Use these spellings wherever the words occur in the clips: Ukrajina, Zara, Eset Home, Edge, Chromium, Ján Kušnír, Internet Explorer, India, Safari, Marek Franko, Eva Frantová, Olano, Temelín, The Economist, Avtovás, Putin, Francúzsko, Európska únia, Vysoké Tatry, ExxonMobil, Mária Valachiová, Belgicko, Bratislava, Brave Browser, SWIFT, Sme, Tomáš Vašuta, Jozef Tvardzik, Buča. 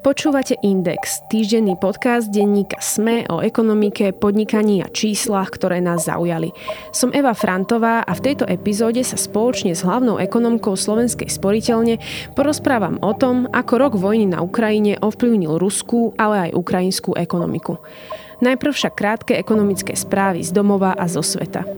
Počúvate Index, týždenný podcast denníka Sme o ekonomike, podnikaní a číslach, ktoré nás zaujali. Som Eva Frantová a v tejto epizóde sa spoločne s hlavnou ekonomkou Slovenskej sporiteľne porozprávam o tom, ako rok vojny na Ukrajine ovplyvnil ruskú, ale aj ukrajinskú ekonomiku. Najprv však krátke ekonomické správy z domova a zo sveta.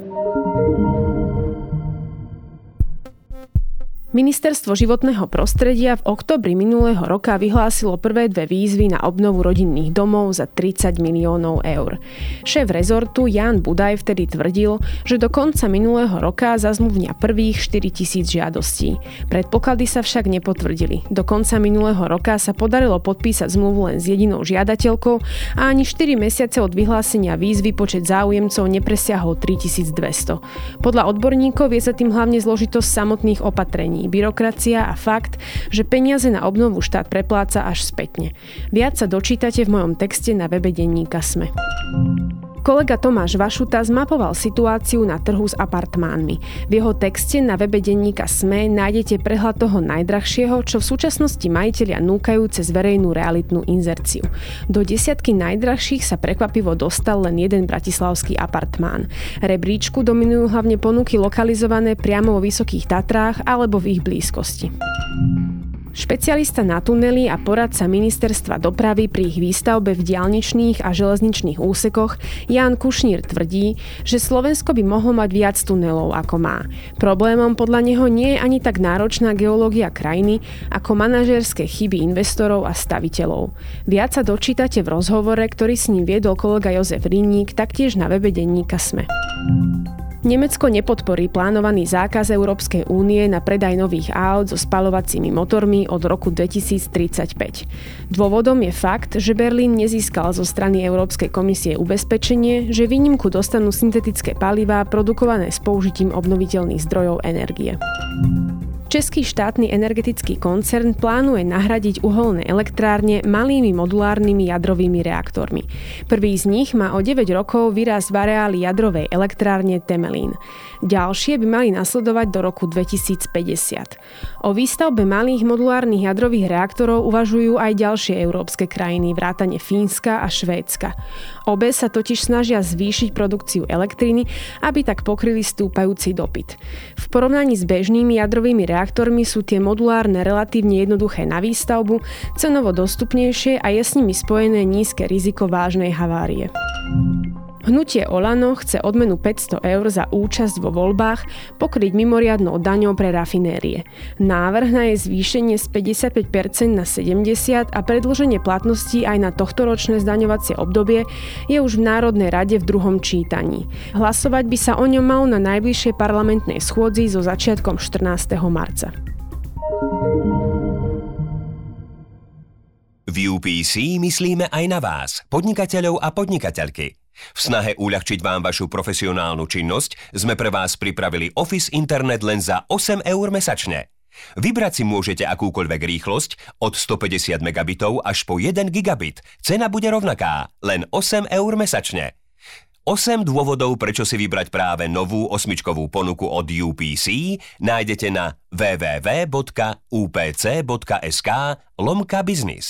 Ministerstvo životného prostredia v októbri minulého roka vyhlásilo prvé dve výzvy na obnovu rodinných domov za 30 miliónov eur. Šéf rezortu Jan Budaj vtedy tvrdil, že do konca minulého roka zazmluvnia prvých 4 000 žiadostí. Predpoklady sa však nepotvrdili. Do konca minulého roka sa podarilo podpísať zmluvu len s jedinou žiadateľkou a ani 4 mesiace od vyhlásenia výzvy počet záujemcov nepresiahol 3200. Podľa odborníkov je za tým hlavne zložitosť samotných opatrení, byrokracia a fakt, že peniaze na obnovu štát prepláca až spätne. Viac sa dočítate v mojom texte na webe denníka Sme. Kolega Tomáš Vašuta zmapoval situáciu na trhu s apartmánmi. V jeho texte na webe denníka Sme nájdete prehľad toho najdrahšieho, čo v súčasnosti majitelia núkajú cez verejnú realitnú inzerciu. Do desiatky najdrahších sa prekvapivo dostal len jeden bratislavský apartmán. Rebríčku dominujú hlavne ponuky lokalizované priamo vo Vysokých Tatrách alebo v ich blízkosti. Špecialista na tunely a poradca ministerstva dopravy pri ich výstavbe v diaľničných a železničných úsekoch Ján Kušnír tvrdí, že Slovensko by mohlo mať viac tunelov ako má. Problémom podľa neho nie je ani tak náročná geológia krajiny, ako manažérske chyby investorov a staviteľov. Viac sa dočítate v rozhovore, ktorý s ním viedol kolega Jozef Rinník, taktiež na webe denníka Sme. Nemecko nepodporí plánovaný zákaz Európskej únie na predaj nových áut so spaľovacími motormi od roku 2035. Dôvodom je fakt, že Berlín nezískal zo strany Európskej komisie ubezpečenie, že výnimku dostanú syntetické palivá produkované s použitím obnoviteľných zdrojov energie. Český štátny energetický koncern plánuje nahradiť uholné elektrárne malými modulárnymi jadrovými reaktormi. Prvý z nich má o 9 rokov výraz v areáli jadrovej elektrárne Temelín. Ďalšie by mali nasledovať do roku 2050. O výstavbe malých modulárnych jadrových reaktorov uvažujú aj ďalšie európske krajiny, vrátane Fínska a Švédska. Obe sa totiž snažia zvýšiť produkciu elektriny, aby tak pokryli stúpajúci dopyt. V porovnaní s bežnými jadrovými reaktormi sú tie modulárne relatívne jednoduché na výstavbu, cenovo dostupnejšie a je s nimi spojené nízke riziko vážnej havárie. Hnutie Olano chce odmenu 500 eur za účasť vo voľbách pokryť mimoriadnou daňou pre rafinérie. Návrh na jej zvýšenie z 55% na 70% a predĺženie platnosti aj na tohtoročné zdaňovacie obdobie je už v Národnej rade v druhom čítaní. Hlasovať by sa o ňom malo na najbližšej parlamentnej schôdzi so začiatkom 14. marca. V UPC myslíme aj na vás, podnikateľov a podnikateľky. V snahe uľahčiť vám vašu profesionálnu činnosť sme pre vás pripravili Office Internet len za 8 eur mesačne. Vybrať si môžete akúkoľvek rýchlosť od 150 megabitov až po 1 gigabit. Cena bude rovnaká, len 8 eur mesačne. 8 dôvodov, prečo si vybrať práve novú osmičkovú ponuku od UPC, nájdete na www.upc.sk/biznis.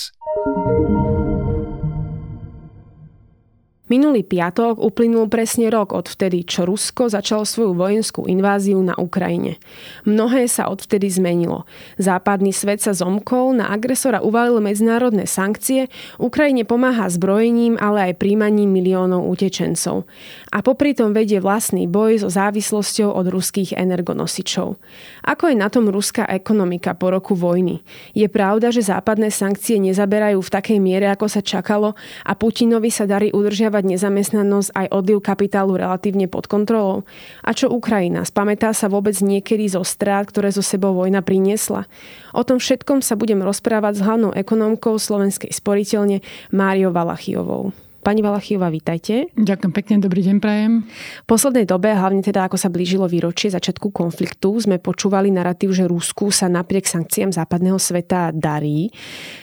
Minulý piatok uplynul presne rok od vtedy, čo Rusko začalo svoju vojenskú inváziu na Ukrajine. Mnohé sa odvtedy zmenilo. Západný svet sa zomkol, na agresora uvalil medzinárodné sankcie, Ukrajine pomáha zbrojením, ale aj príjmaním miliónov utečencov. A popri tom vedie vlastný boj so závislosťou od ruských energonosičov. Ako je na tom ruská ekonomika po roku vojny? Je pravda, že západné sankcie nezaberajú v takej miere, ako sa čakalo a Putinovi sa darí udržiavať nezamestnanosť aj odliv kapitálu relatívne pod kontrolou? A čo Ukrajina? Spamätá sa vôbec niekedy zo strát, ktoré zo sebou vojna priniesla? O tom všetkom sa budem rozprávať s hlavnou ekonomkou Slovenskej sporiteľne Máriou Valachiovou. Pani Valachiová, vítajte. Ďakujem pekne, dobrý deň prajem. V poslednej dobe, hlavne teda ako sa blížilo výročie začiatku konfliktu, sme počúvali narratív, že Rusku sa napriek sankciám západného sveta darí.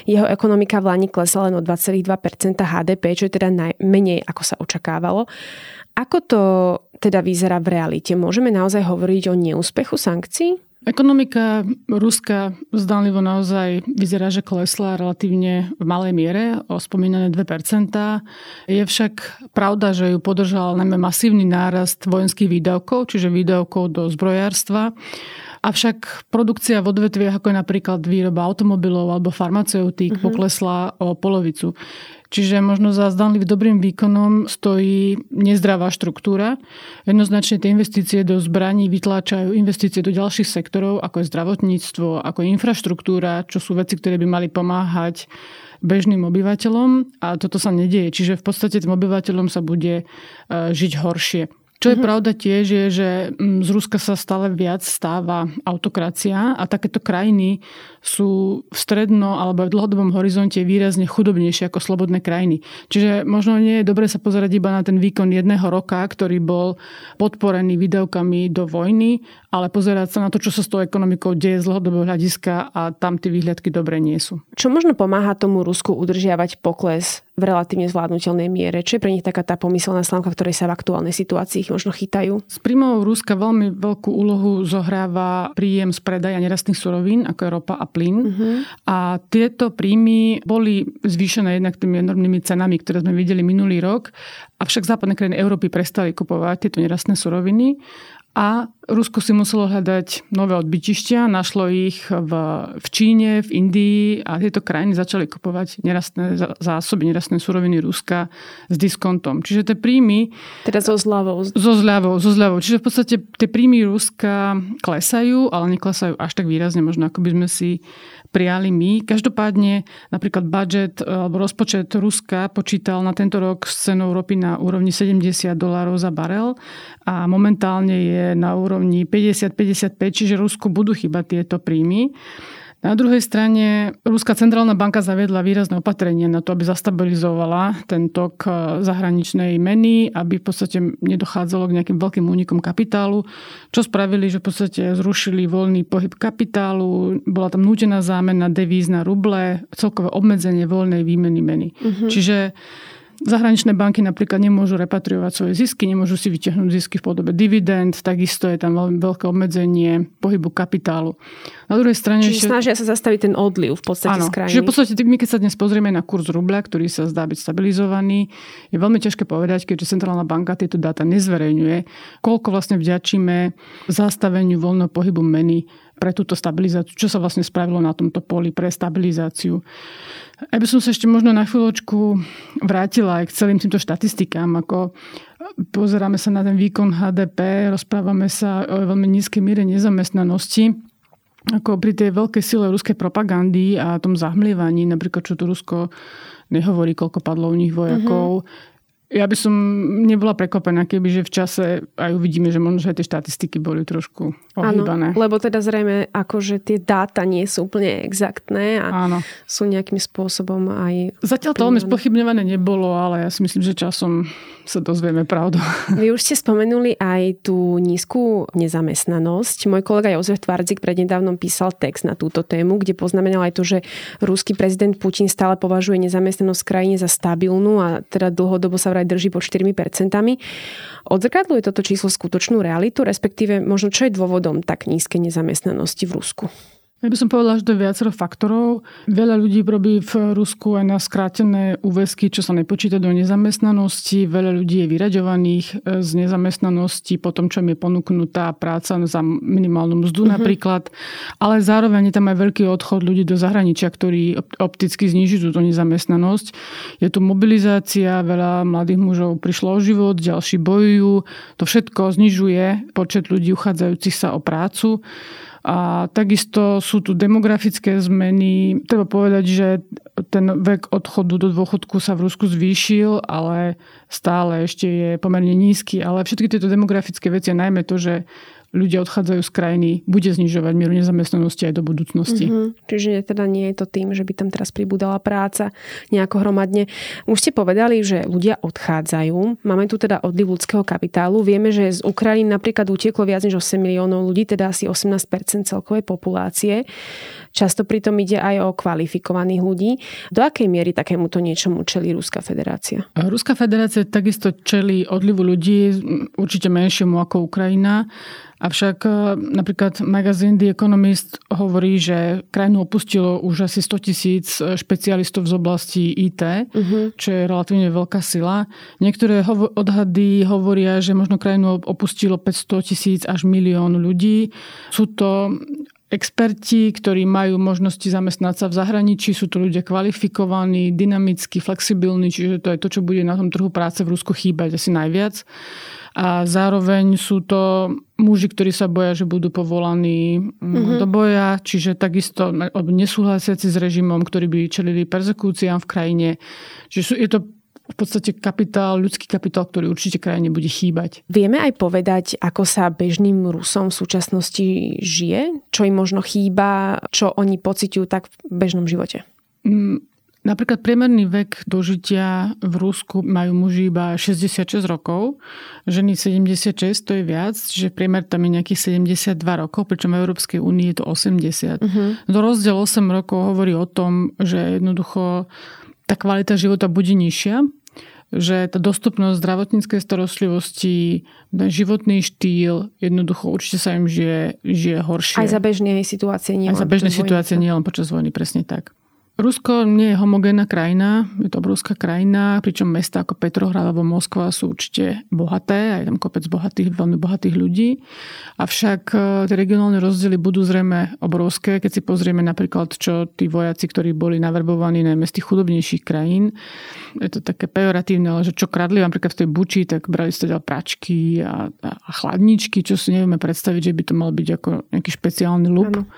Jeho ekonomika v lani klesla len o 2,2% HDP, čo je teda najmenej, ako sa očakávalo. Ako to teda vyzerá v realite? Môžeme naozaj hovoriť o neúspechu sankcií? Ekonomika Ruska zdánlivo naozaj vyzerá, že klesla relatívne v malej miere, o spomínané 2%. Je však pravda, že ju podržal najmä masívny nárast vojenských výdavkov, čiže výdavkov do zbrojárstva. Avšak produkcia v odvetviach, ako je napríklad výroba automobilov alebo farmaceutík, poklesla o polovicu. Čiže možno za zdanlivým dobrým výkonom stojí nezdravá štruktúra. Jednoznačne tie investície do zbraní vytláčajú investície do ďalších sektorov, ako je zdravotníctvo, ako je infraštruktúra, čo sú veci, ktoré by mali pomáhať bežným obyvateľom. A toto sa nedieje. Čiže v podstate tým obyvateľom sa bude žiť horšie. Čo je pravda tiež je, že z Ruska sa stále viac stáva autokracia a takéto krajiny sú v stredno alebo v dlhodobom horizonte výrazne chudobnejšie ako slobodné krajiny. Čiže možno nie je dobre sa pozerať iba na ten výkon jedného roka, ktorý bol podporený výdavkami do vojny, ale pozerať sa na to, čo sa s tou ekonomikou deje z dlhodobého hľadiska a tam tie výhľadky dobre nie sú. Čo možno pomáha tomu Rusku udržiavať pokles v relatívne zvládnutelnej miere? Čo je pre nich taká tá pomyselná slámka, ktorej sa v aktuálnej situácii ich možno chytajú? Z príjmov Ruska veľmi veľkú úlohu zohráva príjem z predaja nerastných surovín, ako je ropa a plyn. A tieto príjmy boli zvýšené jednak tými enormnými cenami, ktoré sme videli minulý rok. Avšak západné krajiny Európy prestali kupovať tieto nerastné suroviny a Rusko si muselo hľadať nové odbytištia, našlo ich v Číne, v Indii a tieto krajiny začali kupovať nerastné zásoby, nerastné suroviny Ruska s diskontom. Čiže tie príjmy... Teda so zľavou. So zľavou. Čiže v podstate tie príjmy Ruska klesajú, ale neklesajú až tak výrazne, možno ako by sme si prijali my. Každopádne napríklad budžet alebo rozpočet Ruska počítal na tento rok s cenou ropy na úrovni $70 za barel a momentálne je na úrovni 50-55, čiže Rusku budú chýbať tieto príjmy. Na druhej strane, Ruská centrálna banka zaviedla výrazné opatrenie na to, aby zastabilizovala ten tok zahraničnej meny, aby v podstate nedochádzalo k nejakým veľkým únikom kapitálu. Čo spravili, že v podstate zrušili voľný pohyb kapitálu, bola tam nútená zámena devíz na ruble, celkové obmedzenie voľnej výmeny meny. Čiže zahraničné banky napríklad nemôžu repatriovať svoje zisky, nemôžu si vytiahnuť zisky v podobe dividend, takisto je tam veľmi veľké obmedzenie pohybu kapitálu. Na druhej strane... Čiže snažia sa zastaviť ten odliv v podstate z krajiny. Čiže v podstate my keď sa dnes pozrieme na kurz rubľa, ktorý sa zdá byť stabilizovaný, je veľmi ťažké povedať, keďže centrálna banka tieto dáta nezverejňuje, koľko vlastne vďačíme zastaveniu voľného pohybu meny pre túto stabilizáciu, čo sa vlastne spravilo na tomto poli pre stabilizáciu. Aby som sa ešte možno na chvíľočku vrátila aj k celým týmto štatistikám, ako pozeráme sa na ten výkon HDP, rozprávame sa o veľmi nízkej miere nezamestnanosti, ako pri tej veľkej sile ruskej propagandy a tom zahmlievaní, napríklad čo tu Rusko nehovorí, koľko padlo u nich vojakov. Ja by som nebola prekvapená, kebyže v čase aj uvidíme, že možno aj tie štatistiky boli trošku ohýbané. Áno, lebo teda zrejme akože tie dáta nie sú úplne exaktné a sú nejakým spôsobom aj... Zatiaľ to veľmi spochybňované nebolo, ale ja si myslím, že časom sa dozvieme pravdu. Vy už ste spomenuli aj tú nízku nezamestnanosť. Môj kolega Jozef Tvardzik prednedávnom písal text na túto tému, kde poznamenal aj to, že ruský prezident Putin stále považuje nezamestnanosť v krajine za stabilnú a teda dlhodobo sa drží pod 4%. Odzrkadľuje toto číslo skutočnú realitu, respektíve možno čo je dôvodom tak nízkej nezamestnanosti v Rusku? Ja by som povedala, že to je viacero faktorov. Veľa ľudí robí v Rusku aj na skrátené úväzky, čo sa nepočíta do nezamestnanosti. Veľa ľudí je vyraďovaných z nezamestnanosti po tom, čo im je ponúknutá práca za minimálnu mzdu napríklad. Ale zároveň je tam aj veľký odchod ľudí do zahraničia, ktorí opticky znižujú tú nezamestnanosť. Je tu mobilizácia, veľa mladých mužov prišlo o život, ďalší bojujú. To všetko znižuje počet ľudí uchádzajúcich sa o prácu. A takisto sú tu demografické zmeny. Treba povedať, že ten vek odchodu do dôchodku sa v Rusku zvýšil, ale stále ešte je pomerne nízky. Ale všetky tieto demografické veci, najmä to, že ľudia odchádzajú z krajiny, bude znižovať mieru nezamestnanosti aj do budúcnosti. Čiže teda nie je to tým, že by tam teraz pribúdala práca nejako hromadne. Už ste povedali, že ľudia odchádzajú. Máme tu teda odliv ľudského kapitálu. Vieme, že z Ukrajiny napríklad utieklo viac než 8 miliónov ľudí, teda asi 18% celkovej populácie. Často pritom ide aj o kvalifikovaných ľudí. Do akej miery takémuto niečomu čelí Ruská federácia? Ruská federácia takisto čelí odlivu ľudí, určite menšiemu ako Ukrajina. Avšak napríklad magazín The Economist hovorí, že krajinu opustilo už asi 100 000 špecialistov z oblasti IT, čo je relatívne veľká sila. Niektoré odhady hovoria, že možno krajinu opustilo 500 000 až 1 000 000 ľudí. Sú to experti, ktorí majú možnosti zamestnať sa v zahraničí, sú to ľudia kvalifikovaní, dynamickí, flexibilní, čiže to je to, čo bude na tom trhu práce v Rusku chýbať asi najviac. A zároveň sú to muži, ktorí sa boja, že budú povolaní do boja, čiže takisto nesúhlasiaci s režimom, ktorí by čelili perzekúciám v krajine. Čiže je to v podstate kapitál, ľudský kapitál, ktorý určite krajine bude chýbať. Vieme aj povedať, ako sa bežným Rusom v súčasnosti žije? Čo im možno chýba? Čo oni pociťujú tak v bežnom živote? Napríklad priemerný vek dožitia v Rusku majú muži iba 66 rokov, ženy 76, to je viac, čiže priemer tam je nejakých 72 rokov, pričom v Európskej únii je to 80. Rozdiel 8 rokov hovorí o tom, že jednoducho tá kvalita života bude nižšia, že tá dostupnosť zdravotníckej starostlivosti, životný štýl, jednoducho určite sa im žije horšie. Aj za bežnej situácie nie. Aj za bežnej situácie nie, len počas vojny, presne tak. Rusko nie je homogénna krajina, je to obrovská krajina, pričom mesta ako Petrohrad alebo Moskva sú určite bohaté, aj tam kopec bohatých, veľmi bohatých ľudí. Avšak tie regionálne rozdiely budú zrejme obrovské, keď si pozrieme napríklad, čo tí vojaci, ktorí boli naverbovaní najmä z tých chudobnejších krajín. Je to také pejoratívne, ale že čo kradli napríklad v tej Buči, tak brali stadiaľ pračky a chladničky, čo si nevieme predstaviť, že by to mal byť ako nejaký špeciálny lup. Ano.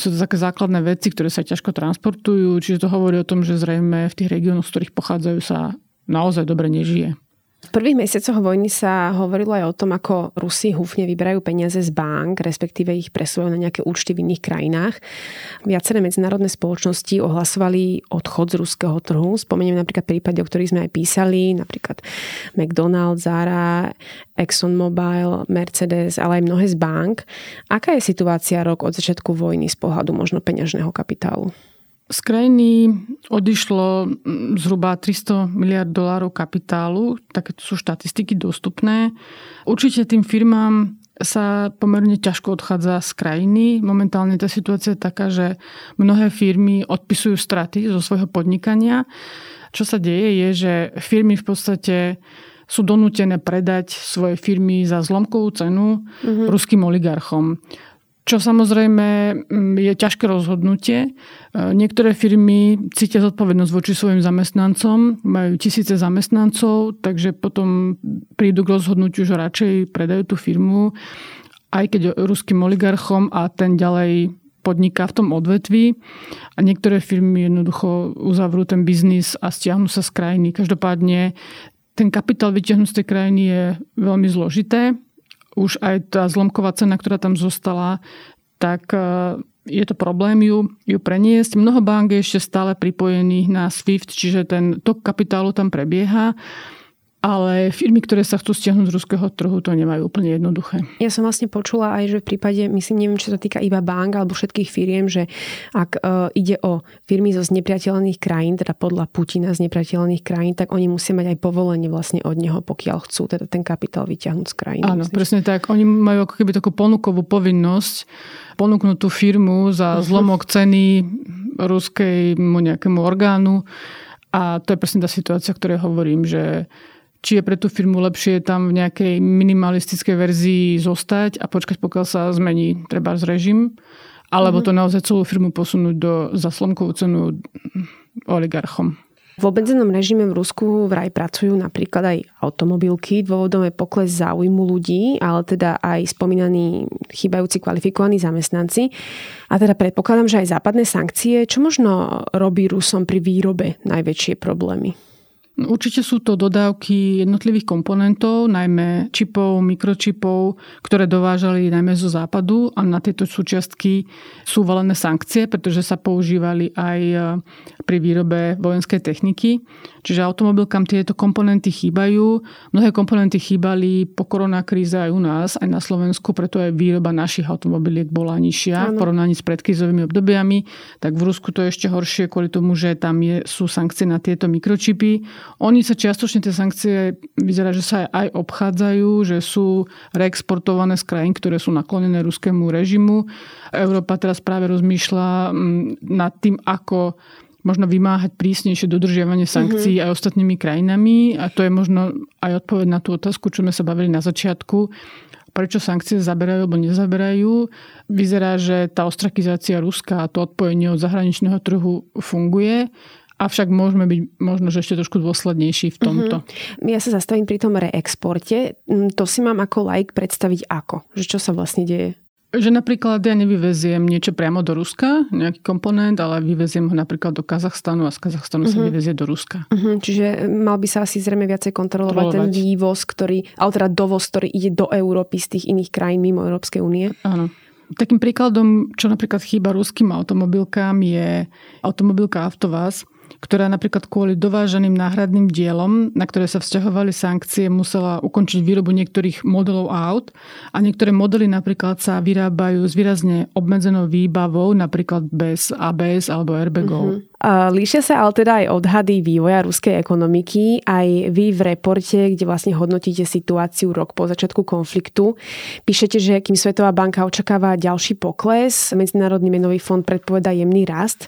Sú to také základné veci, ktoré sa ťažko transportujú. Čiže to hovorí o tom, že zrejme v tých regiónoch, z ktorých pochádzajú, sa naozaj dobre nežije. V prvých mesiacoch vojny sa hovorilo aj o tom, ako Rusi húfne vyberajú peniaze z bank, respektíve ich presúvajú na nejaké účty v iných krajinách. Viaceré medzinárodné spoločnosti ohlasovali odchod z ruského trhu. Spomeniem napríklad prípady, o ktorých sme aj písali, napríklad McDonald's, Zara, ExxonMobil, Mercedes, ale aj mnohé z bank. Aká je situácia rok od začiatku vojny z pohľadu možno peňažného kapitálu? Z krajiny odišlo zhruba $300 miliárd kapitálu, také sú štatistiky dostupné. Určite tým firmám sa pomerne ťažko odchádza z krajiny. Momentálne tá situácia je taká, že mnohé firmy odpisujú straty zo svojho podnikania. Čo sa deje je, že firmy v podstate sú donútené predať svoje firmy za zlomkovú cenu ruským oligarchom. Čo samozrejme je ťažké rozhodnutie. Niektoré firmy cítia zodpovednosť voči svojim zamestnancom, majú tisíce zamestnancov, takže potom prídu k rozhodnutiu, že radšej predajú tú firmu, aj keď ruským oligarchom a ten ďalej podniká v tom odvetví. A niektoré firmy jednoducho uzavrú ten biznis a stiahnu sa z krajiny. Každopádne ten kapitál vytiahnuť z tej krajiny je veľmi zložité. Už aj tá zlomková cena, ktorá tam zostala, tak je to problém ju preniesť. Mnoho bank je ešte stále pripojených na SWIFT, čiže ten tok kapitálu tam prebieha. Ale firmy, ktoré sa chcú stiahnuť z ruského trhu, to nemajú úplne jednoduché. Ja som vlastne počula aj, že v prípade, myslím, neviem, čo sa týka iba bank alebo všetkých firiem, že ak ide o firmy zo znepriateľených krajín, teda podľa Putina znepriateľených krajín, tak oni musia mať aj povolenie vlastne od neho, pokiaľ chcú teda ten kapitál vyťahnuť z krajiny. Áno, presne tak. Oni majú ako keby takú ponukovú povinnosť ponúknúť tú firmu za zlomok ceny ruskému nejakému orgánu. A to je presne tá situácia, o ktorej hovorím, že či je pre tú firmu lepšie tam v nejakej minimalistickej verzii zostať a počkať, pokiaľ sa zmení trebárs režim, alebo to naozaj celú firmu posunúť za slomkovú cenu oligarchom. V obmedzenom režime v Rusku vraj pracujú napríklad aj automobilky, dôvodom je pokles záujmu ľudí, ale teda aj spomínaní chýbajúci kvalifikovaní zamestnanci. A teda predpokladám, že aj západné sankcie. Čo možno robí Rusom pri výrobe najväčšie problémy? Určite sú to dodávky jednotlivých komponentov, najmä čipov, mikročipov, ktoré dovážali najmä zo západu a na tieto súčiastky sú valené sankcie, pretože sa používali aj pri výrobe vojenskej techniky. Čiže automobilkám tieto komponenty chýbajú. Mnohé komponenty chýbali po koronakríze aj u nás, aj na Slovensku, preto aj výroba našich automobiliek bola nižšia v porovnaní s predkrízovými obdobiami. Tak v Rusku to je ešte horšie kvôli tomu, že tam sú sankcie na tieto mikročipy. Oni sa čiastočne tie sankcie vyzerá, že sa aj obchádzajú, že sú reexportované z krajín, ktoré sú naklonené ruskému režimu. Európa teraz práve rozmýšľa nad tým, ako možno vymáhať prísnejšie dodržiavanie sankcií aj ostatnými krajinami. A to je možno aj odpoveď na tú otázku, čo sme sa bavili na začiatku. Prečo sankcie zaberajú alebo nezaberajú? Vyzerá, že tá ostrakizácia Ruska a to odpojenie od zahraničného trhu funguje. Avšak môžeme byť možno, že ešte trošku dôslednejší v tomto. Ja sa zastavím pri tom reexporte. To si mám ako laik predstaviť ako? Že čo sa vlastne deje? Že napríklad ja nevyveziem niečo priamo do Ruska, nejaký komponent, ale vyveziem ho napríklad do Kazachstanu a z Kazachstanu sa vyvezie do Ruska. Čiže mal by sa asi zrejme viacej kontrolovať ten vývoz, dovoz, ktorý ide do Európy z tých iných krajín mimo Európskej únie. Áno. Takým príkladom, čo napríklad chýba ruským automobilkám, je automobilka Avtovás, ktorá napríklad kvôli dováženým náhradným dielom, na ktoré sa vzťahovali sankcie, musela ukončiť výrobu niektorých modelov aut a niektoré modely napríklad sa vyrábajú s výrazne obmedzenou výbavou, napríklad bez ABS alebo airbagov. Líšia sa ale teda aj odhady vývoja ruskej ekonomiky. Aj vy v reporte, kde vlastne hodnotíte situáciu rok po začiatku konfliktu, píšete, že kým Svetová banka očakáva ďalší pokles, Medzinárodný menový fond predpovedá jemný rast.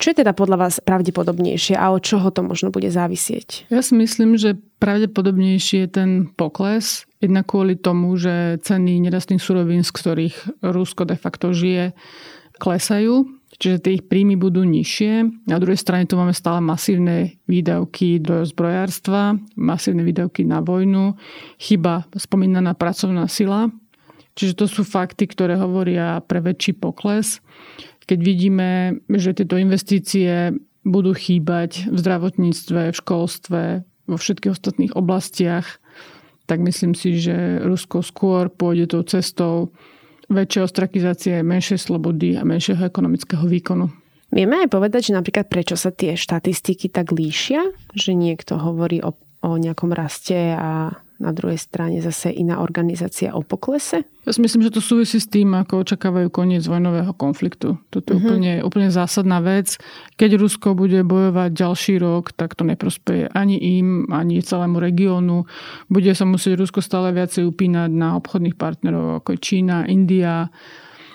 Čo je teda podľa vás pravdepodobnejšie a od čoho to možno bude závisieť? Ja si myslím, že pravdepodobnejšie je ten pokles, jednak kvôli tomu, že ceny nerastných surovín, z ktorých Rusko de facto žije, klesajú, čiže tie ich príjmy budú nižšie. Na druhej strane tu máme stále masívne výdavky do zbrojárstva, masívne výdavky na vojnu, chyba spomínaná pracovná sila. Čiže to sú fakty, ktoré hovoria pre väčší pokles. Keď vidíme, že tieto investície budú chýbať v zdravotníctve, v školstve, vo všetkých ostatných oblastiach, tak myslím si, že Rusko skôr pôjde tou cestou väčšej ostrakizácie, menšej slobody a menšieho ekonomického výkonu. Vieme aj povedať, že napríklad prečo sa tie štatistiky tak líšia? Že niekto hovorí o nejakom raste a na druhej strane zase iná organizácia o poklese? Ja si myslím, že to súvisí s tým, ako očakávajú koniec vojnového konfliktu. Toto je úplne zásadná vec. Keď Rusko bude bojovať ďalší rok, tak to neprospeje ani im, ani celému regiónu. Bude sa musieť Rusko stále viacej upínať na obchodných partnerov, ako Čína, India.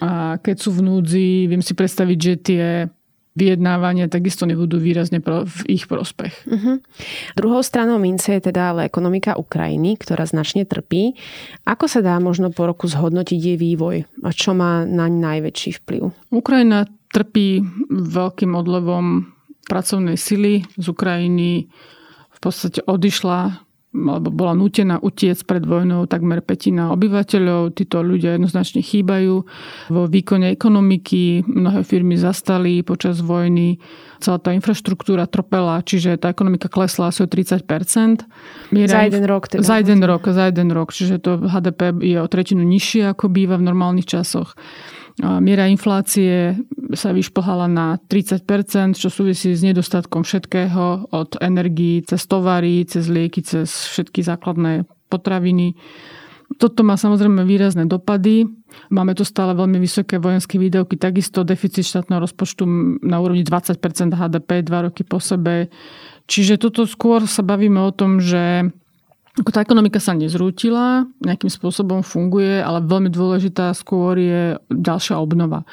A keď sú v núdzi, viem si predstaviť, že tie vyjednávania takisto nebudú výrazne v ich prospech. Druhou stranou mince je teda ale ekonomika Ukrajiny, ktorá značne trpí. Ako sa dá možno po roku zhodnotiť jej vývoj a čo má naň najväčší vplyv? Ukrajina trpí veľkým odlevom pracovnej sily. Z Ukrajiny v podstate odišla alebo bola nútená utiec pred vojnou takmer pätina obyvateľov. Títo ľudia jednoznačne chýbajú vo výkone ekonomiky. Mnohé firmy zastali počas vojny. Celá tá infraštruktúra tropela, čiže tá ekonomika klesla asi o 30%. Za jeden rok. Čiže to HDP je o tretinu nižšie, ako býva v normálnych časoch. Miera inflácie sa vyšplhala na 30%, čo súvisí s nedostatkom všetkého od energií, cez tovary, cez lieky, cez všetky základné potraviny. Toto má samozrejme výrazné dopady. Máme tu stále veľmi vysoké vojenské výdavky, takisto deficit štátneho rozpočtu na úrovni 20% HDP 2 roky po sebe. Čiže toto skôr sa bavíme o tom, že tá ekonomika sa nezrútila, nejakým spôsobom funguje, ale veľmi dôležitá skôr je ďalšia obnova.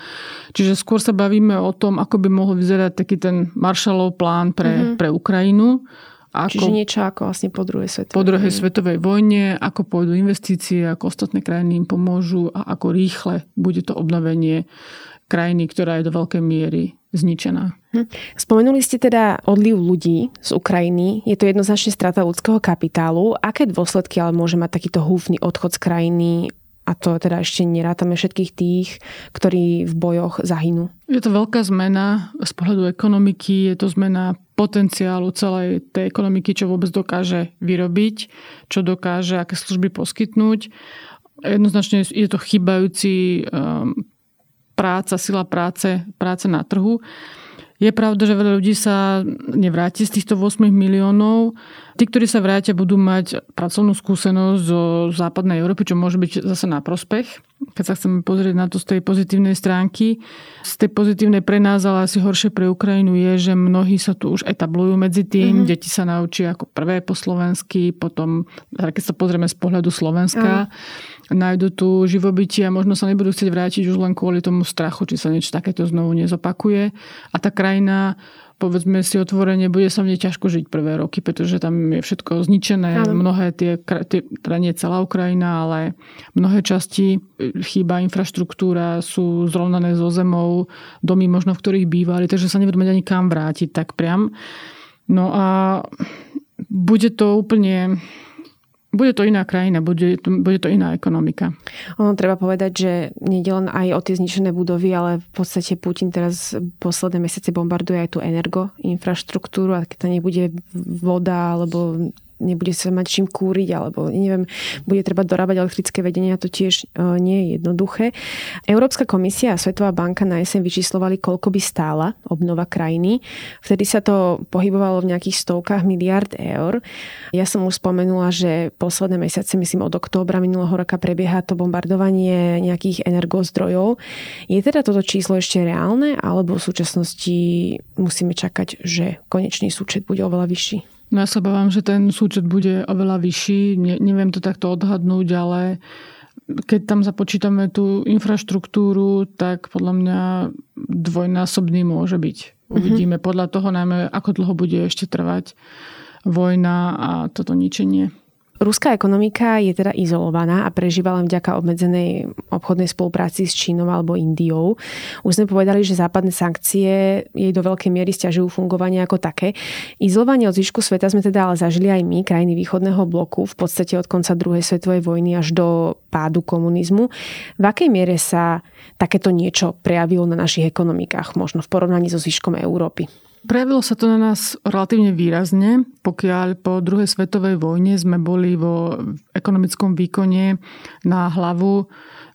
Čiže skôr sa bavíme o tom, ako by mohol vyzerať taký ten Marshallov plán pre Ukrajinu. Čiže niečo ako vlastne po druhej svetovej vojne, ako pôjdu investície, ako ostatné krajiny im pomôžu a ako rýchle bude to obnovenie krajiny, ktorá je do veľkej miery zničená. Spomenuli ste teda odliv ľudí z Ukrajiny. Je to jednoznačne strata ľudského kapitálu. Aké dôsledky ale môže mať takýto húfny odchod z krajiny? A to teda ešte nerátame všetkých tých, ktorí v bojoch zahynú. Je to veľká zmena z pohľadu ekonomiky. Je to zmena potenciálu celej tej ekonomiky, čo vôbec dokáže vyrobiť, čo dokáže, aké služby poskytnúť. Jednoznačne je to chýbajúci sila práce na trhu. Je pravda, že veľa ľudí sa nevráti z týchto 8 miliónov. Tí, ktorí sa vrátia, budú mať pracovnú skúsenosť zo západnej Európy, čo môže byť zase na prospech. Keď sa chceme pozrieť na to z tej pozitívnej stránky. Z tej pozitívnej pre nás, ale asi horšie pre Ukrajinu je, že mnohí sa tu už etablujú medzi tým. Mm-hmm. Deti sa naučia ako prvé po slovensky, potom, keď sa pozrieme z pohľadu Slovenska, nájdu tu živobytie a možno sa nebudú chcieť vrátiť už len kvôli tomu strachu, či sa niečo takéto znovu nezopakuje. A tá krajina, povedzme si otvorene, bude sa v nej ťažko žiť prvé roky, pretože tam je všetko zničené. Áno. Mnohé teda nie celá Ukrajina, ale mnohé časti chýba infraštruktúra, sú zrovnané so zemou, domy možno, v ktorých bývali, takže sa nebudú mať ani kam vrátiť tak priam. No a bude to úplne... Bude to iná krajina, bude to iná ekonomika. Ono treba povedať, že nejde len aj o tie zničené budovy, ale v podstate Putin teraz posledné mesiace bombarduje aj tú energoinfraštruktúru a keď to nebude voda alebo nebude sa mať čím kúriť, alebo neviem, bude treba dorábať elektrické vedenie a to tiež nie je jednoduché. Európska komisia a Svetová banka na jeseň vyčíslovali, koľko by stála obnova krajiny. Vtedy sa to pohybovalo v nejakých stovkách miliárd eur. Ja som už spomenula, že posledné mesiace, myslím od októbra minulého roka, prebieha to bombardovanie nejakých energozdrojov. Je teda toto číslo ešte reálne, alebo v súčasnosti musíme čakať, že konečný súčet bude oveľa vyšší? No ja sa bavám, že ten súčet bude oveľa vyšší. Neviem to takto odhadnúť, ale keď tam započítame tú infraštruktúru, tak podľa mňa dvojnásobný môže byť. Uvidíme podľa toho najmä, ako dlho bude ešte trvať vojna a toto ničenie. Ruská ekonomika je teda izolovaná a prežíva len vďaka obmedzenej obchodnej spolupráci s Čínou alebo Indiou. Už sme povedali, že západné sankcie jej do veľkej miery sťažujú fungovanie ako také. Izolovanie od zvyšku sveta sme teda ale zažili aj my, krajiny východného bloku, v podstate od konca druhej svetovej vojny až do pádu komunizmu. V akej miere sa takéto niečo prejavilo na našich ekonomikách, možno v porovnaní so zvyškom Európy? Prejavilo sa to na nás relatívne výrazne, pokiaľ po druhej svetovej vojne sme boli vo ekonomickom výkone na hlavu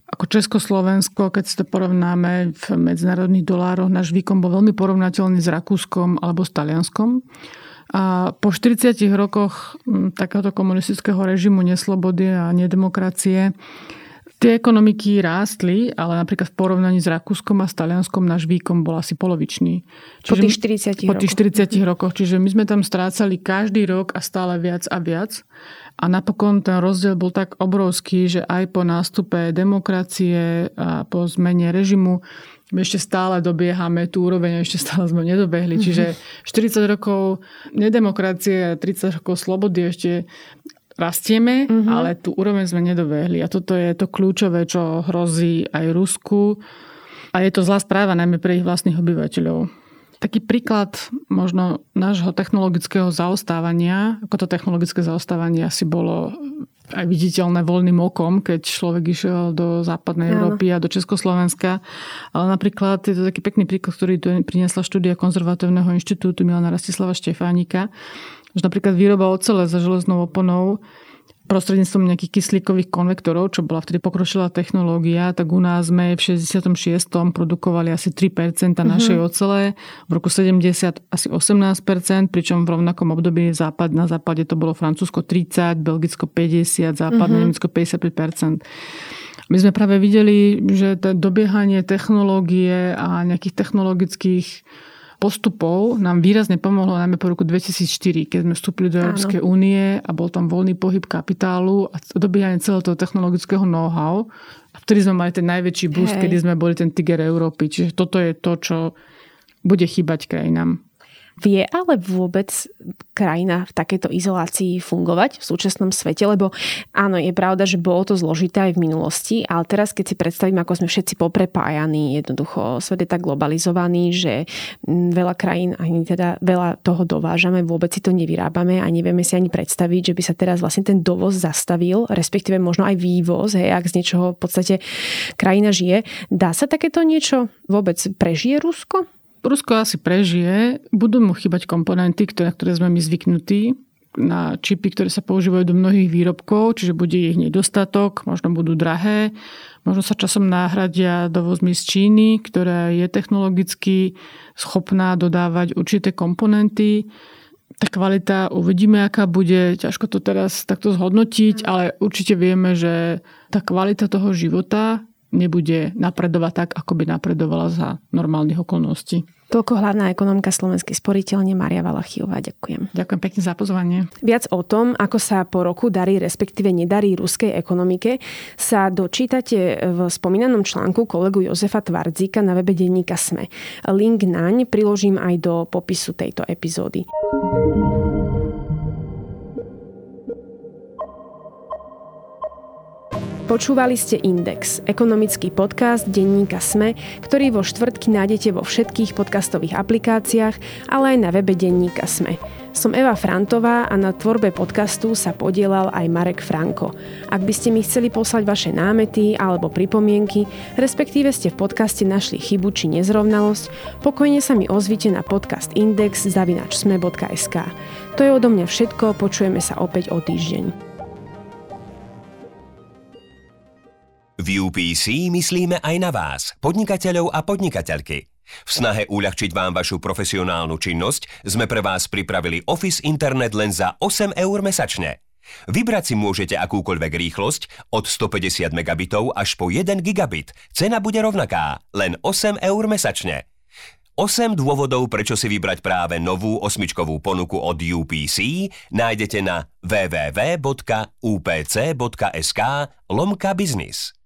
ako Československo, keď si to porovnáme v medzinárodných dolároch, náš výkon bol veľmi porovnateľný s Rakúskom alebo s Talianskom. A po 40 rokoch takéhoto komunistického režimu neslobody a nedemokracie tie ekonomiky rástli, ale napríklad v porovnaní s Rakúskom a s Talianskom náš výkon bol asi polovičný. Čiže po tých 40 rokoch. Čiže my sme tam strácali každý rok a stále viac a viac. A napokon ten rozdiel bol tak obrovský, že aj po nástupe demokracie a po zmene režimu my ešte stále dobiehame tú úroveň a ešte stále sme nedobehli. Čiže 40 rokov nedemokracie a 30 rokov slobody ešte... rastieme, ale tú úroveň sme nedobehli. A toto je to kľúčové, čo hrozí aj Rusku. A je to zlá správa najmä pre ich vlastných obyvateľov. Taký príklad možno nášho technologického zaostávania, ako to technologické zaostávanie asi bolo aj viditeľné voľným okom, keď človek išiel do západnej Európy a do Československa. Ale napríklad je to taký pekný príklad, ktorý priniesla štúdia Konzervatívneho inštitútu Milana Rastislava Štefánika, že napríklad výroba ocele za železnou oponou prostredníctvom nejakých kyslíkových konvektorov, čo bola vtedy pokročilá technológia, tak u nás sme v 66. produkovali asi 3% našej ocele, v roku 70 asi 18%, pričom v rovnakom období na západe to bolo Francúzsko 30, Belgicko 50, západne Nemecko 55%. My sme práve videli, že dobiehanie technológie a nejakých technologických postupov nám výrazne pomohlo najmä po roku 2004, keď sme vstúpili do Európskej únie a bol tam voľný pohyb kapitálu a dobíjanie celého toho technologického know-how. A vtedy sme mali ten najväčší boost, kedy sme boli ten tiger Európy. Čiže toto je to, čo bude chýbať krajinám. Vie ale vôbec krajina v takejto izolácii fungovať v súčasnom svete? Lebo áno, je pravda, že bolo to zložité aj v minulosti, ale teraz, keď si predstavím, ako sme všetci poprepájaní, jednoducho svet je tak globalizovaný, že veľa krajín, ani teda veľa toho dovážame, vôbec si to nevyrábame a nevieme si ani predstaviť, že by sa teraz vlastne ten dovoz zastavil, respektíve možno aj vývoz, ak z niečoho v podstate krajina žije. Dá sa takéto niečo? Vôbec prežije Rusko? Rusko asi prežije, budú mu chýbať komponenty, na ktoré sme my zvyknutí, na čipy, ktoré sa používajú do mnohých výrobkov, čiže bude ich nedostatok, možno budú drahé, možno sa časom náhradia dovozmi z Číny, ktorá je technologicky schopná dodávať určité komponenty. Tá kvalita, uvidíme, aká bude, ťažko to teraz takto zhodnotiť, ale určite vieme, že tá kvalita toho života nebude napredovať tak, ako by napredovala za normálnych okolností. Toľko hlavná ekonomka Slovenskej sporiteľne Maria Valachiová. Ďakujem. Ďakujem pekne za pozvanie. Viac o tom, ako sa po roku darí, respektíve nedarí ruskej ekonomike, sa dočítate v spomínanom článku kolegu Jozefa Tvardzika na webe denníka Sme. Link naň priložím aj do popisu tejto epizódy. Počúvali ste Index, ekonomický podcast denníka Sme, ktorý vo štvrtky nájdete vo všetkých podcastových aplikáciách, ale aj na webe denníka Sme. Som Eva Frantová a na tvorbe podcastu sa podielal aj Marek Franko. Ak by ste mi chceli poslať vaše námety alebo pripomienky, respektíve ste v podcaste našli chybu či nezrovnalosť, pokojne sa mi ozvite na podcastindex@sme.sk. To je odo mňa všetko, počujeme sa opäť o týždeň. V UPC myslíme aj na vás, podnikateľov a podnikateľky. V snahe uľahčiť vám vašu profesionálnu činnosť sme pre vás pripravili Office Internet len za 8 eur mesačne. Vybrať si môžete akúkoľvek rýchlosť od 150 megabitov až po 1 gigabit. Cena bude rovnaká, len 8 eur mesačne. 8 dôvodov, prečo si vybrať práve novú osmičkovú ponuku od UPC, nájdete na www.upc.sk/biznis.